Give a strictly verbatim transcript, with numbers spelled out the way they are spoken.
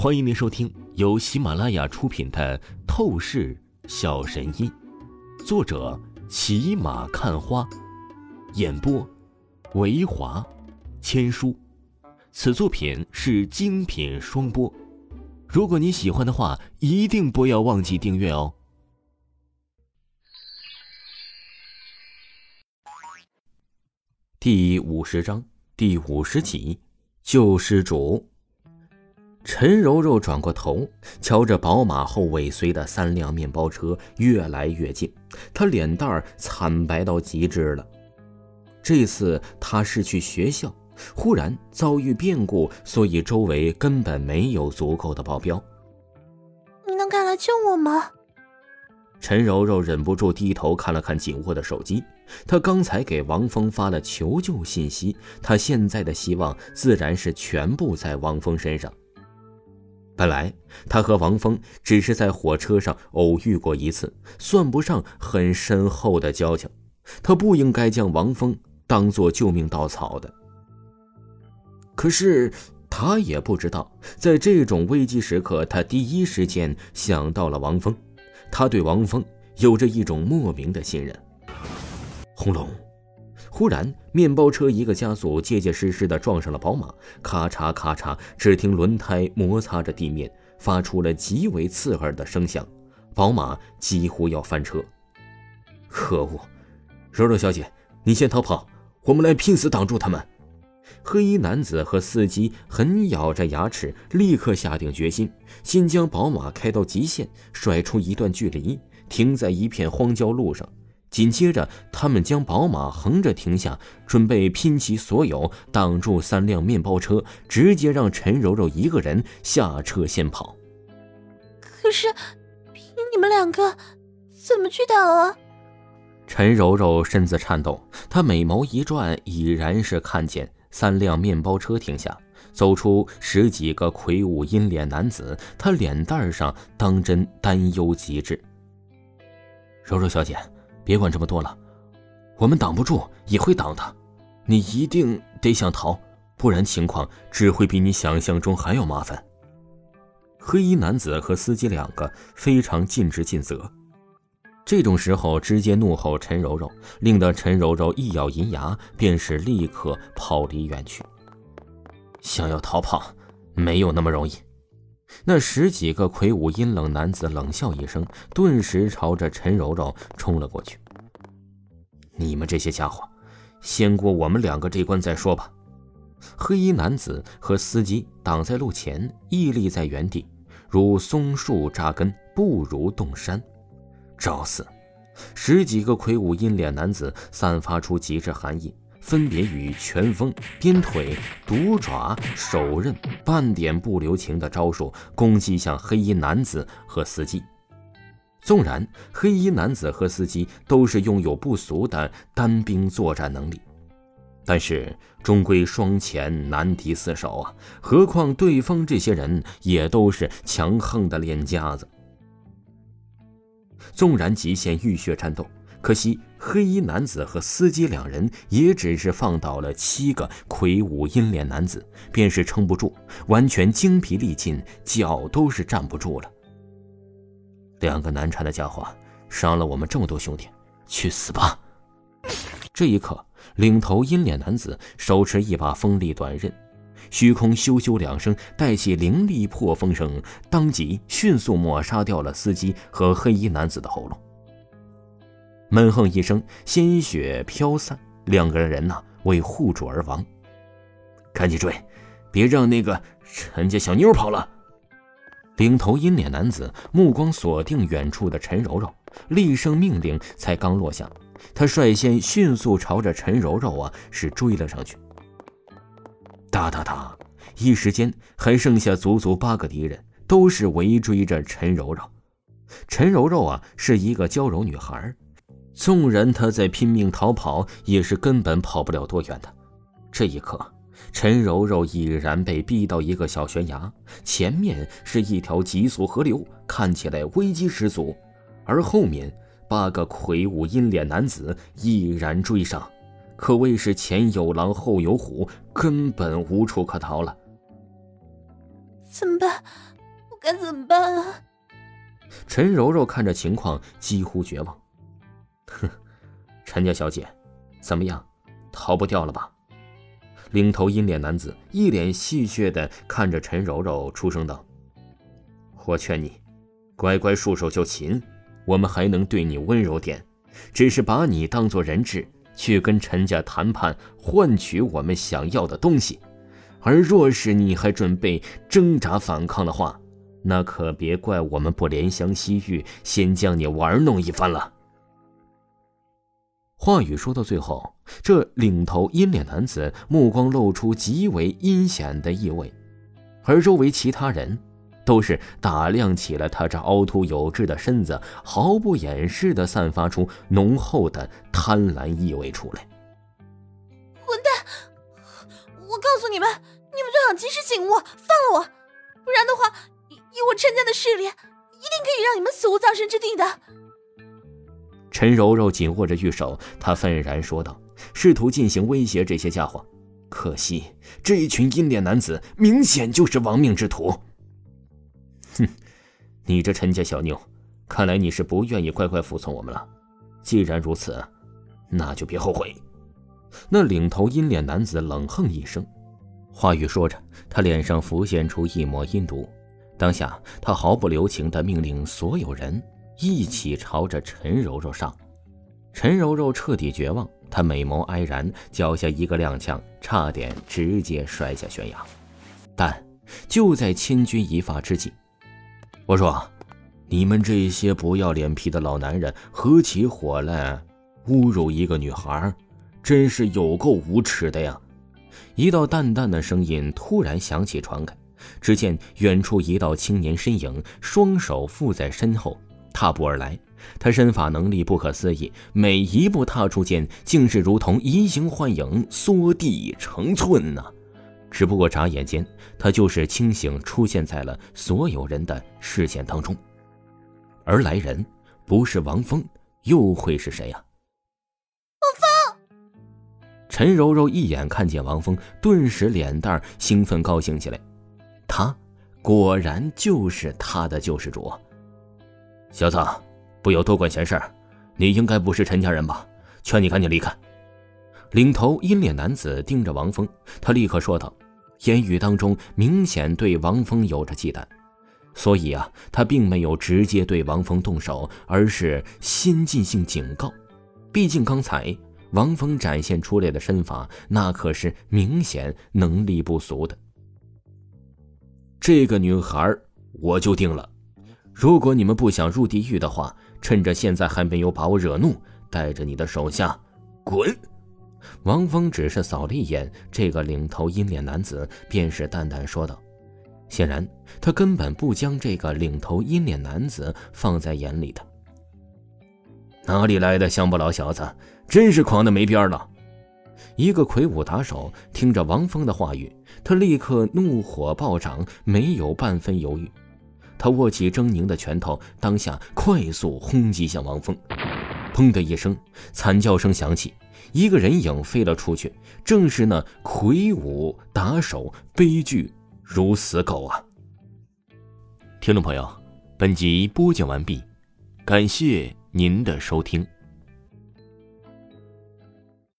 欢迎您收听由喜马拉雅出品的《透视小神医》，作者骑马看花，演播维华、千书。此作品是精品双播。如果您喜欢的话，一定不要忘记订阅哦。第五十章第五十集，救世主。陈柔柔转过头，瞧着宝马后尾随的三辆面包车越来越近，她脸蛋儿惨白到极致了。这次她是去学校，忽然遭遇变故，所以周围根本没有足够的保镖。你能赶来救我吗？陈柔柔忍不住低头看了看紧握的手机，她刚才给王峰发了求救信息，她现在的希望自然是全部在王峰身上。本来他和王峰只是在火车上偶遇过一次，算不上很深厚的交情，他不应该将王峰当作救命稻草的。可是他也不知道，在这种危机时刻，他第一时间想到了王峰，他对王峰有着一种莫名的信任。轰隆，忽然面包车一个加速，结结实实地撞上了宝马，咔嚓咔嚓，只听轮胎摩擦着地面，发出了极为刺耳的声响，宝马几乎要翻车。可恶，柔柔小姐，你先逃跑，我们来拼死挡住他们。黑衣男子和司机狠咬着牙齿，立刻下定决心，先将宝马开到极限，甩出一段距离，停在一片荒郊路上。紧接着他们将宝马横着停下，准备拼其所有挡住三辆面包车，直接让陈柔柔一个人下车先跑。可是凭你们两个怎么去挡啊？陈柔柔身子颤抖，她美眸一转，已然是看见三辆面包车停下，走出十几个魁梧阴脸男子，她脸蛋上当真担忧极致。柔柔小姐，别管这么多了，我们挡不住也会挡他，你一定得想逃，不然情况只会比你想象中还要麻烦。黑衣男子和司机两个非常尽职尽责，这种时候直接怒吼陈柔柔，令得陈柔柔一咬银牙便是立刻跑离远去。想要逃跑没有那么容易。那十几个魁梧阴冷男子冷笑一声，顿时朝着陈柔柔冲了过去。你们这些家伙，先过我们两个这关再说吧。黑衣男子和司机挡在路前，屹立在原地，如松树扎根，不如动山。找死！十几个魁梧阴脸男子散发出极致寒意，分别与拳风、鞭腿、毒爪、手刃半点不留情的招数攻击向黑衣男子和司机。纵然黑衣男子和司机都是拥有不俗的单兵作战能力，但是终归双拳难敌四手啊，何况对方这些人也都是强横的练家子。纵然极限浴血战斗，可惜黑衣男子和司机两人也只是放倒了七个魁梧阴脸男子，便是撑不住，完全精疲力尽，脚都是站不住了。两个难缠的家伙伤了我们这么多兄弟，去死吧！这一刻，领头阴脸男子手持一把锋利短刃，虚空咻咻两声，带起凌厉破风声，当即迅速抹杀掉了司机和黑衣男子的喉咙。闷哼一声，鲜血飘散，两个人呐、啊、为护主而亡。赶紧追，别让那个陈家小妞跑了！领头阴脸男子目光锁定远处的陈柔柔，厉声命令才刚落下，他率先迅速朝着陈柔柔啊是追了上去。哒哒哒，一时间还剩下足足八个敌人，都是围追着陈柔柔。陈柔柔啊是一个娇柔女孩，纵然他在拼命逃跑，也是根本跑不了多远的。这一刻，陈柔柔已然被逼到一个小悬崖，前面是一条急速河流，看起来危机十足，而后面八个魁梧阴脸男子毅然追上，可谓是前有狼后有虎，根本无处可逃了。怎么办？我该怎么办啊？陈柔柔看着情况几乎绝望。哼，陈家小姐，怎么样，逃不掉了吧？领头阴脸男子一脸戏谑地看着陈柔柔，出声道：我劝你乖乖束手就擒，我们还能对你温柔点，只是把你当作人质去跟陈家谈判，换取我们想要的东西。而若是你还准备挣扎反抗的话，那可别怪我们不怜香惜玉，先将你玩弄一番了。话语说到最后，这领头阴脸男子目光露出极为阴险的意味，而周围其他人都是打量起了他这凹凸有致的身子，毫不掩饰地散发出浓厚的贪婪意味出来。混蛋！我告诉你们，你们最好及时醒悟，放了我，不然的话，以我陈家的势力，一定可以让你们死无葬身之地的。陈柔柔紧握着玉手，她愤然说道，试图进行威胁这些家伙。可惜，这一群阴脸男子明显就是亡命之徒。哼，你这陈家小妞，看来你是不愿意乖乖服从我们了。既然如此，那就别后悔。那领头阴脸男子冷哼一声，话语说着，他脸上浮现出一抹阴毒。当下，他毫不留情地命令所有人一起朝着陈柔柔上。陈柔柔彻底绝望，她美眸哀然，脚下一个踉跄，差点直接摔下悬崖。但就在千钧一发之际，我说，你们这些不要脸皮的老男人，合起伙来侮辱一个女孩，真是有够无耻的呀！一道淡淡的声音突然响起传开，只见远处一道青年身影，双手附在身后，踏步而来。他身法能力不可思议，每一步踏出间，竟是如同移形换影，缩地成寸啊！只不过眨眼间，他就是清醒出现在了所有人的视线当中。而来人不是王峰，又会是谁啊？王峰！陈柔柔一眼看见王峰，顿时脸蛋兴奋高兴起来。他果然就是他的救世主。小子，不要多管闲事，你应该不是陈家人吧？劝你赶紧离开。领头阴脸男子盯着王峰，他立刻说道，言语当中明显对王峰有着忌惮，所以啊，他并没有直接对王峰动手，而是先进性警告。毕竟刚才王峰展现出来的身法，那可是明显能力不俗的。这个女孩我就定了，如果你们不想入地狱的话，趁着现在还没有把我惹怒，带着你的手下滚。王峰只是扫了一眼这个领头阴脸男子，便是淡淡说道。显然他根本不将这个领头阴脸男子放在眼里的。哪里来的乡巴佬小子，真是狂得没边了。一个魁梧打手听着王峰的话语，他立刻怒火暴涨，没有半分犹豫。他握起狰狞的拳头，当下快速轰击向王峰。砰的一声，惨叫声响起，一个人影飞了出去，正是那魁梧打手，悲剧如死狗啊！听众朋友，本集播讲完毕，感谢您的收听。